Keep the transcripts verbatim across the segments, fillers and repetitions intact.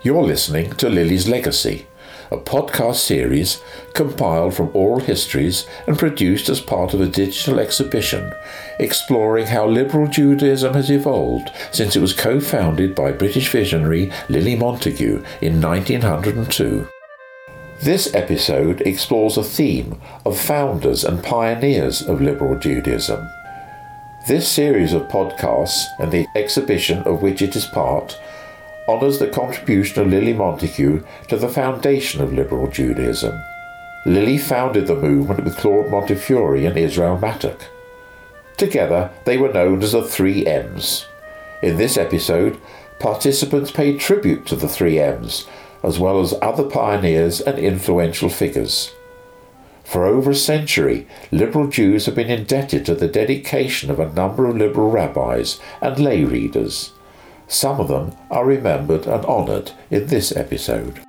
You're listening to Lily's Legacy, a podcast series compiled from oral histories and produced as part of a digital exhibition exploring how liberal Judaism has evolved since it was co-founded by British visionary Lily Montagu in nineteen oh two. This episode explores a theme of founders and pioneers of liberal Judaism. This series of podcasts, and the exhibition of which it is part, honours the contribution of Lily Montagu to the foundation of liberal Judaism. Lily founded the movement with Claude Montefiore and Israel Mattuck. Together, they were known as the Three M's. In this episode, participants paid tribute to the Three M's, as well as other pioneers and influential figures. For over a century, liberal Jews have been indebted to the dedication of a number of liberal rabbis and lay readers. Some of them are remembered and honoured in this episode.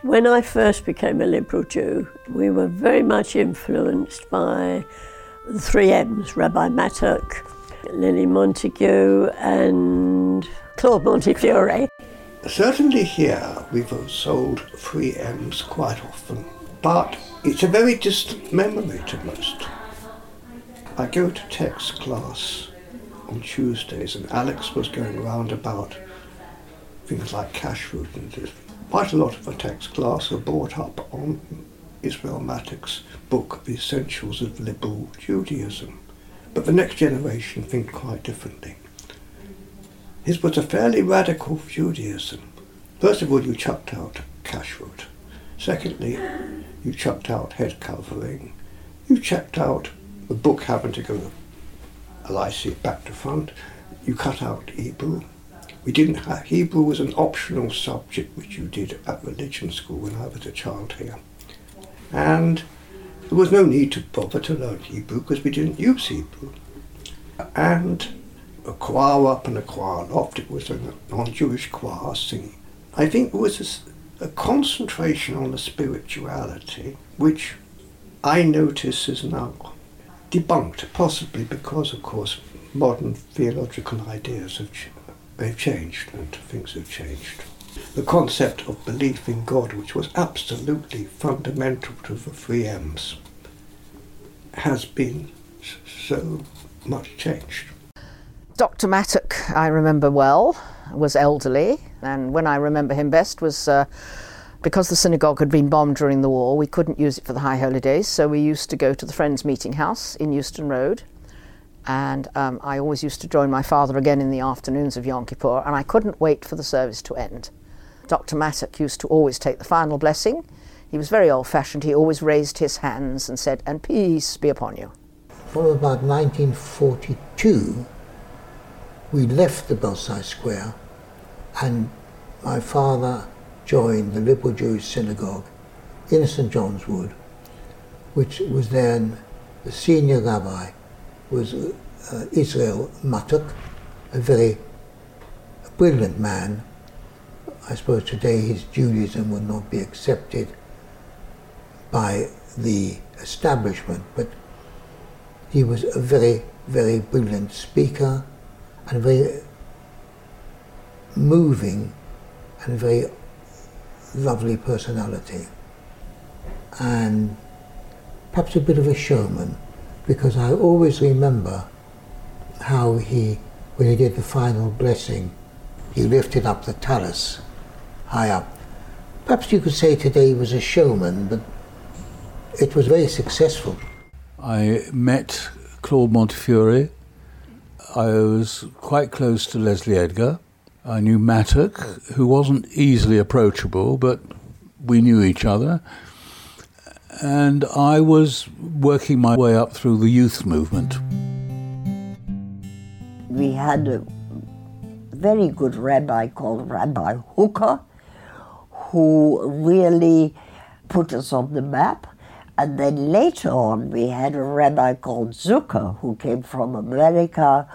When I first became a liberal Jew, we were very much influenced by the three M's, Rabbi Mattuck, Lily Montagu and Claude Montefiore. Certainly here we've sold three M's quite often, but it's a very distant memory to most. I go to Tech's class on Tuesdays, and Alex was going round about things like Kashrut, and quite a lot of the Tech's class are brought up on Israel Mattuck's book, The Essentials of Liberal Judaism. But the next generation think quite differently. His was a fairly radical Judaism. First of all, you chucked out Kashrut. Secondly, you chucked out head covering, you chucked out the book having to go Elisey back to front, you cut out Hebrew. We didn't have, Hebrew was an optional subject which you did at religion school when I was a child here. And there was no need to bother to learn Hebrew because we didn't use Hebrew. And a choir up and a choir loft, it was a non-Jewish choir singing. I think it was this, a concentration on the spirituality, which I notice is now debunked, possibly because, of course, modern theological ideas have ch- they've changed and things have changed. The concept of belief in God, which was absolutely fundamental to the three M's, has been so much changed. Doctor Mattuck, I remember well, was elderly, and when I remember him best was uh, because the synagogue had been bombed during the war, we couldn't use it for the high holidays, so we used to go to the Friends Meeting House in Euston Road, and um, I always used to join my father again in the afternoons of Yom Kippur, and I couldn't wait for the service to end. Doctor Mattuck used to always take the final blessing. He was very old-fashioned. He always raised his hands and said, "And peace be upon you." From about nineteen forty-two, we left the Belsai Square, and my father joined the Liberal Jewish Synagogue in Saint John's Wood, which was then, the senior rabbi was uh, Israel Mattuck, a very brilliant man. I suppose today his Judaism would not be accepted by the establishment, but he was a very, very brilliant speaker and a very moving and a very lovely personality, and perhaps a bit of a showman, because I always remember how he, when he did the final blessing, he lifted up the tallis high up. Perhaps you could say today he was a showman, but it was very successful. I met Claude Montefiore. I was quite close to Leslie Edgar. I knew Mattuck, who wasn't easily approachable, but we knew each other. And I was working my way up through the youth movement. We had a very good rabbi called Rabbi Hooker, who really put us on the map. And then later on, we had a rabbi called Zucker, who came from America,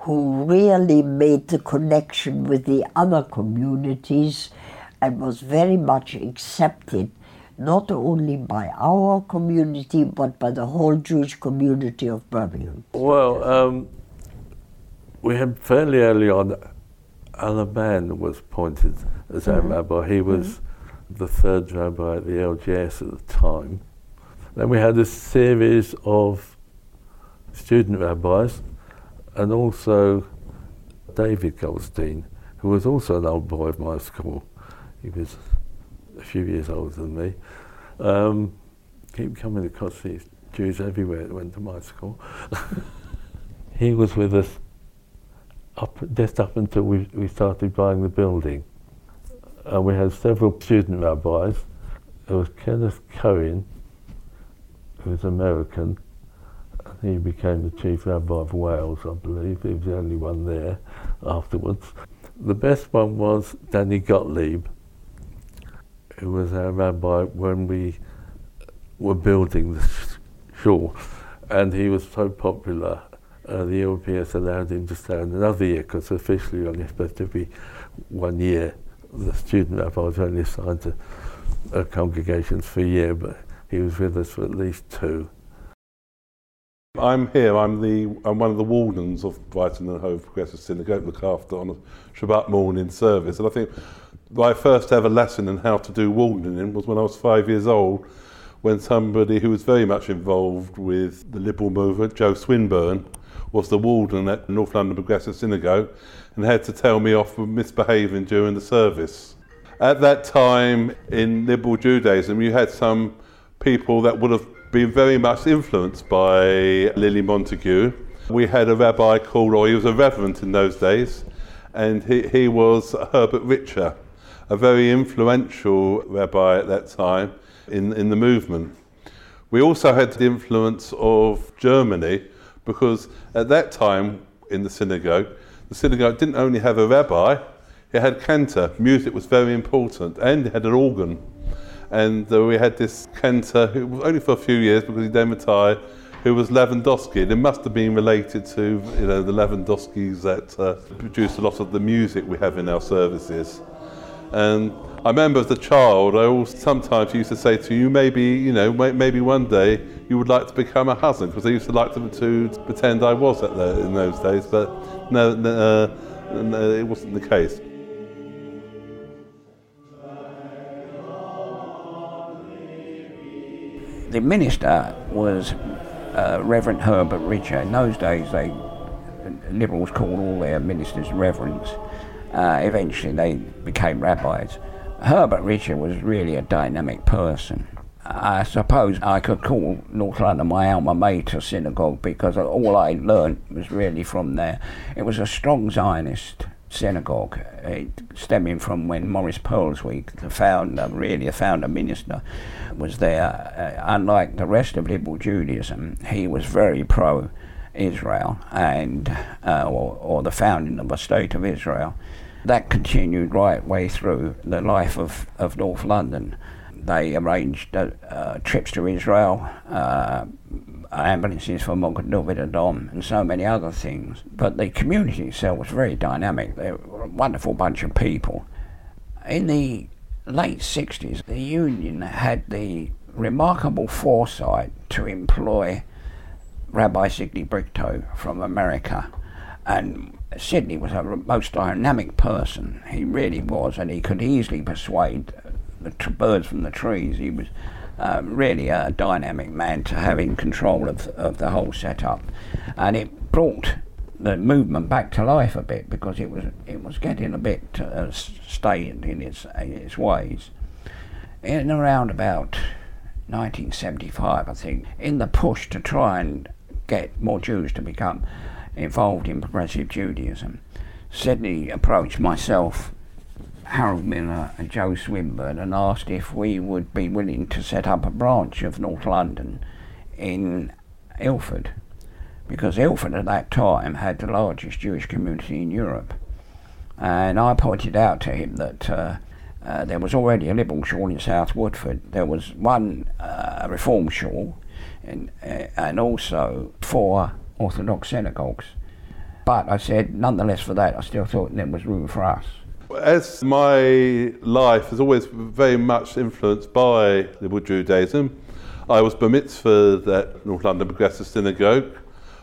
who really made the connection with the other communities and was very much accepted not only by our community, but by the whole Jewish community of Birmingham. Well, um, we had fairly early on, Al-Aman was appointed as our mm-hmm. rabbi. He was mm-hmm. the third rabbi at the L G S at the time. Then we had a series of student rabbis, and also David Goldstein, who was also an old boy of my school. He was a few years older than me. Um, keep coming across these Jews everywhere that went to my school. He was with us up, just up until we, we started buying the building. And we had several student rabbis. There was Kenneth Cohen, who was American. He became the chief rabbi of Wales, I believe. He was the only one there afterwards. The best one was Danny Gottlieb, who was our rabbi when we were building the shul. And he was so popular, uh, the L P S allowed him to stay on another year, because officially only supposed to be one year. The student rabbi was only assigned to uh, congregations for a year, but he was with us for at least two. I'm here, I'm, the, I'm one of the wardens of Brighton and Hove Progressive Synagogue, look after on a Shabbat morning service. And I think my first ever lesson in how to do wardening was when I was five years old, when somebody who was very much involved with the liberal movement, Joe Swinburne, was the warden at the North London Progressive Synagogue and had to tell me off for misbehaving during the service. At that time in liberal Judaism, you had some people that would have been very much influenced by Lily Montagu. We had a rabbi called, or he was a reverend in those days, and he, he was Herbert Richer, a very influential rabbi at that time in, in the movement. We also had the influence of Germany, because at that time in the synagogue, the synagogue didn't only have a rabbi, it had cantor. Music was very important, and it had an organ. And uh, we had this cantor, who was only for a few years because he then retired, who was Lewandowski. And it must have been related to, you know, the Lewandowskis that uh, produced a lot of the music we have in our services. And I remember as a child, I always sometimes used to say to you, maybe, you know, maybe one day you would like to become a husband, because I used to like to, to pretend I was at the, in those days, but no, no, uh, no, it wasn't the case. The minister was uh, Reverend Herbert Richer. In those days, they liberals called all their ministers reverends. Uh, eventually, they became rabbis. Herbert Richer was really a dynamic person. I suppose I could call North London my alma mater synagogue, because all I learned was really from there. It was a strong Zionist synagogue, it, stemming from when Maurice Pearlswick, the founder, really the founder minister, was there. Uh, unlike the rest of liberal Judaism, he was very pro-Israel, and uh, or, or the founding of a state of Israel. That continued right way through the life of, of North London. They arranged uh, uh, trips to Israel, uh, ambulances for Mogaduvi Dom, and so many other things. But the community itself was very dynamic. They were a wonderful bunch of people. In the late sixties, the Union had the remarkable foresight to employ Rabbi Sidney Brichto from America. And Sidney was a most dynamic person. He really was, and he could easily persuade the t- birds from the trees. He was uh, really a dynamic man to have in control of, of the whole setup, and it brought the movement back to life a bit, because it was it was getting a bit uh, staid in its in its ways. In around about nineteen seventy-five, I think, in the push to try and get more Jews to become involved in progressive Judaism, Sidney approached myself, Harold Miller and Joe Swinburne, and asked if we would be willing to set up a branch of North London in Ilford, because Ilford at that time had the largest Jewish community in Europe. And I pointed out to him that uh, uh, there was already a liberal shul in South Woodford, there was one uh, reform shul, and, uh, and also four Orthodox synagogues. But I said, nonetheless for that, I still thought there was room for us. As my life is always very much influenced by liberal Judaism, I was B'mitzvahed at North London Progressive Synagogue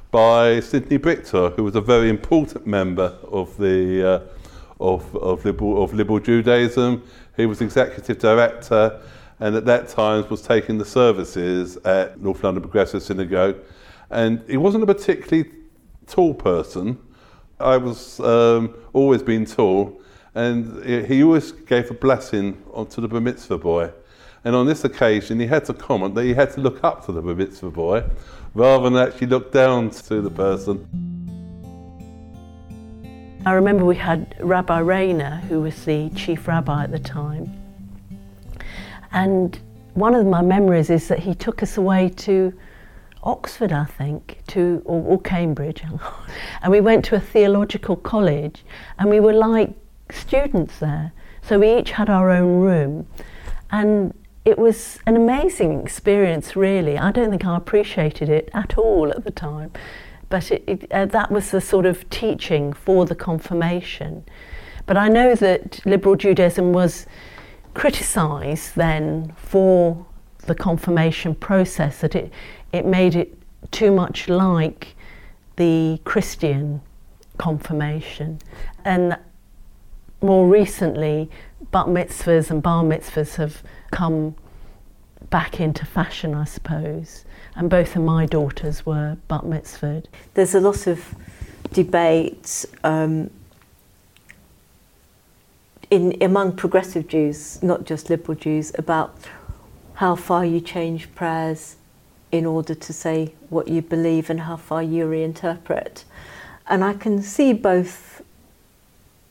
by Sidney Brichto, who was a very important member of the uh, of of liberal of liberal Judaism. He was executive director, and at that time was taking the services at North London Progressive Synagogue. And he wasn't a particularly tall person. I was um, always been tall, and he always gave a blessing onto the Bar Mitzvah boy. And on this occasion, he had to comment that he had to look up to the Bar Mitzvah boy, rather than actually look down to the person. I remember we had Rabbi Rayner, who was the chief rabbi at the time. And one of my memories is that he took us away to Oxford, I think, to or, or Cambridge. And we went to a theological college, and we were like students there. So we each had our own room. And it was an amazing experience, really. I don't think I appreciated it at all at the time. But it, it, uh, that was the sort of teaching for the confirmation. But I know that liberal Judaism was criticised then for the confirmation process, that it, it made it too much like the Christian confirmation. And more recently, bat mitzvahs and bar mitzvahs have come back into fashion, I suppose. And both of my daughters were bat mitzvahed. There's a lot of debate um, in among progressive Jews, not just liberal Jews, about how far you change prayers in order to say what you believe and how far you reinterpret. And I can see both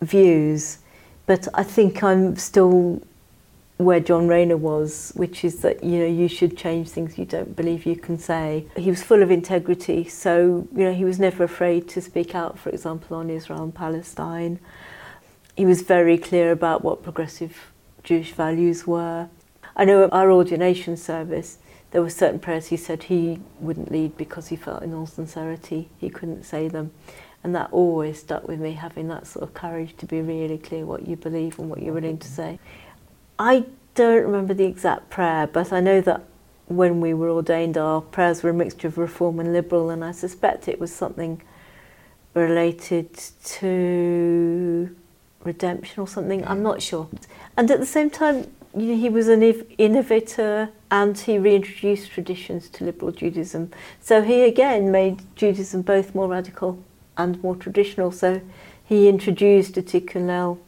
views, but I think I'm still where John Rayner was, which is that, you know, you should change things you don't believe you can say. He was full of integrity, so, you know, he was never afraid to speak out, for example, on Israel and Palestine. He was very clear about what progressive Jewish values were. I know at our ordination service, there were certain prayers he said he wouldn't lead because he felt in all sincerity he couldn't say them. And that always stuck with me, having that sort of courage to be really clear what you believe and what you're willing to say. I don't remember the exact prayer, but I know that when we were ordained, our prayers were a mixture of Reform and Liberal, and I suspect it was something related to redemption or something. I'm not sure. And at the same time, you know, he was an innovator, and he reintroduced traditions to liberal Judaism. So he again made Judaism both more radical and more traditional. So he introduced a Tikkun Leil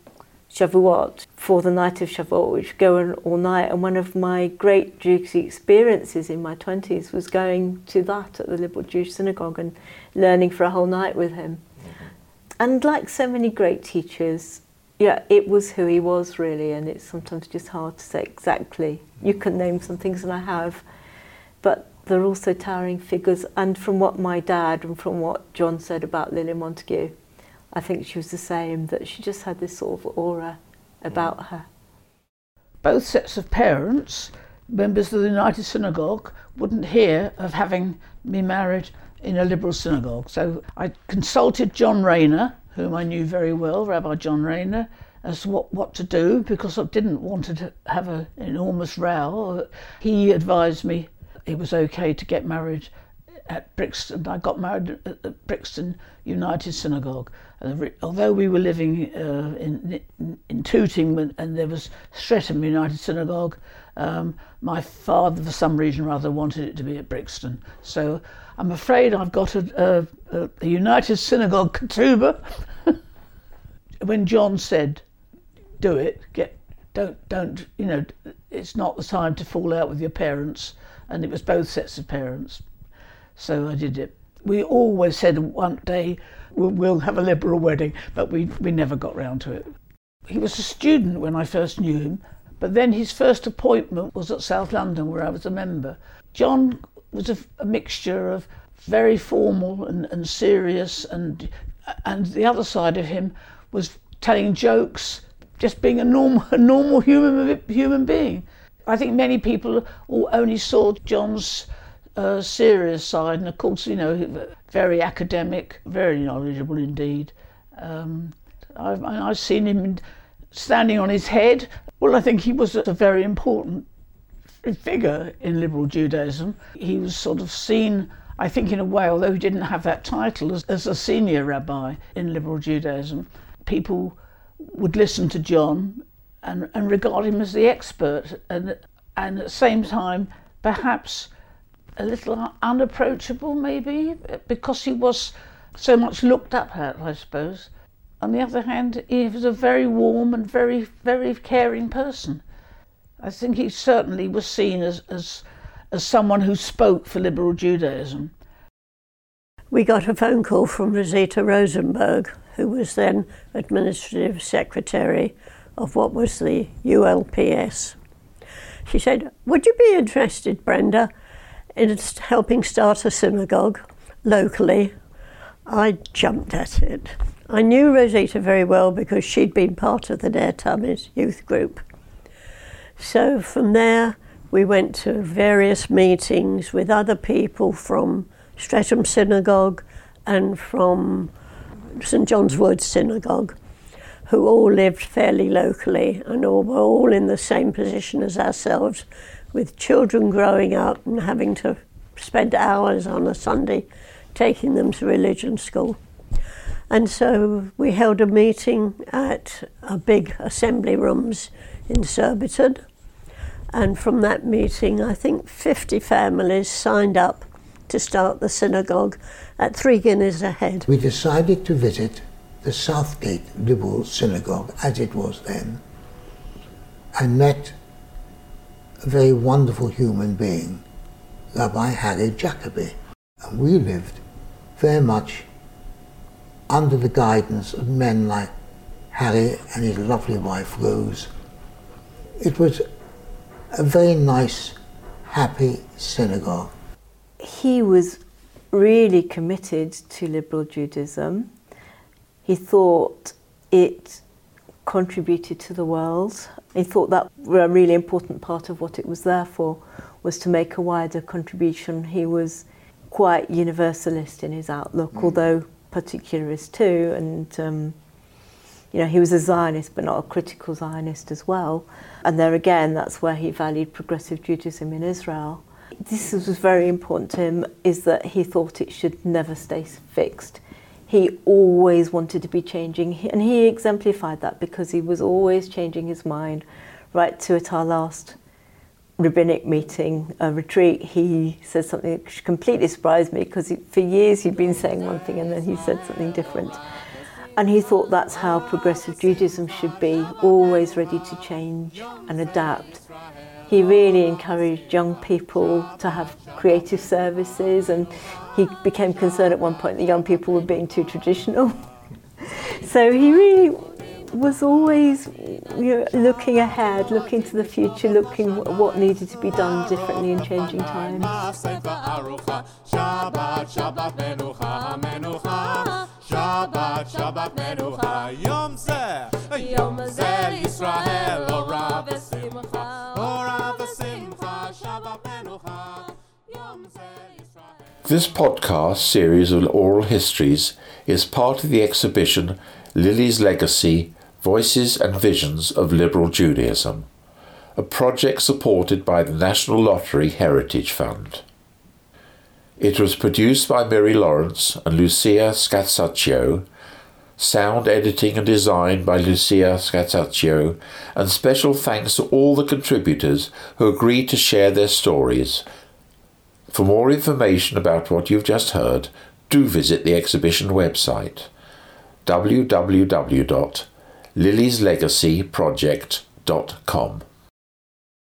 Shavuot for the night of Shavuot, which go on all night. And one of my great Jewish experiences in my twenties was going to that at the Liberal Jewish Synagogue and learning for a whole night with him. Mm-hmm. And like so many great teachers, yeah, it was who he was, really, and it's sometimes just hard to say exactly. You can name some things, and I have, but they're also towering figures. And from what my dad and from what John said about Lily Montagu, I think she was the same, that she just had this sort of aura about her. Both sets of parents, members of the United Synagogue, wouldn't hear of having me married in a liberal synagogue. So I consulted John Rayner, whom I knew very well, Rabbi John Rayner, as to what, what to do, because I didn't want to have an enormous row. He advised me it was okay to get married at Brixton. I got married at Brixton United Synagogue. And although we were living uh, in, in, in Tooting, and there was Streatham United Synagogue, um, my father, for some reason or other, wanted it to be at Brixton. So I'm afraid I've got a, a, a United Synagogue ketubah. When John said, "Do it, get, don't, don't, you know, it's not the time to fall out with your parents," and it was both sets of parents. So I did it. We always said one day we'll, we'll have a liberal wedding, but we, we never got round to it. He was a student when I first knew him, but then his first appointment was at South London, where I was a member. John was a, a mixture of very formal and, and serious, and and the other side of him was telling jokes, just being a normal a normal human human being. I think many people only saw John's Uh, serious side, and of course, you know, very academic, very knowledgeable indeed. Um, I've, I've seen him standing on his head. Well, I think he was a very important figure in liberal Judaism. He was sort of seen, I think in a way, although he didn't have that title, as, as a senior rabbi in liberal Judaism. People would listen to John and, and regard him as the expert, and, and at the same time, perhaps a little unapproachable maybe, because he was so much looked up at, I suppose. On the other hand, he was a very warm and very, very caring person. I think he certainly was seen as, as, as someone who spoke for liberal Judaism. We got a phone call from Rosita Rosenberg, who was then Administrative Secretary of what was the U L P S. She said, "Would you be interested, Brenda, in helping start a synagogue locally?" I jumped at it. I knew Rosita very well because she'd been part of the Dare Tummies youth group. So from there, we went to various meetings with other people from Streatham Synagogue and from Saint John's Wood Synagogue, who all lived fairly locally and all were all in the same position as ourselves, with children growing up and having to spend hours on a Sunday taking them to religion school. And so we held a meeting at a big assembly rooms in Surbiton, and from that meeting I think fifty families signed up to start the synagogue at three guineas a head. We decided to visit the Southgate Liberal Synagogue, as it was then, and met a very wonderful human being, Rabbi Harry Jacobi. And we lived very much under the guidance of men like Harry and his lovely wife Rose. It was a very nice, happy synagogue. He was really committed to liberal Judaism. He thought it contributed to the world. He thought that a really important part of what it was there for was to make a wider contribution. He was quite universalist in his outlook, mm. although particularist too, and um, you know, he was a Zionist but not a critical Zionist as well. And there again, that's where he valued progressive Judaism in Israel. This was very important to him, is that he thought it should never stay fixed. He always wanted to be changing, and he exemplified that because he was always changing his mind. Right to at our last rabbinic meeting, a retreat, he said something that completely surprised me, because for years he'd been saying one thing and then he said something different. And he thought that's how progressive Judaism should be, always ready to change and adapt. He really encouraged young people to have creative services, and he became concerned at one point that young people were being too traditional. So he really was always, you know, looking ahead, looking to the future, looking at what needed to be done differently in changing times. This podcast series of oral histories is part of the exhibition Lily's Legacy, Voices and Visions of Liberal Judaism, a project supported by the National Lottery Heritage Fund. It was produced by Mary Lawrence and Lucia Scazzaccio, sound editing and design by Lucia Scazzaccio, and special thanks to all the contributors who agreed to share their stories. For more information about what you've just heard, do visit the exhibition website, w w w dot lilies legacy project dot com.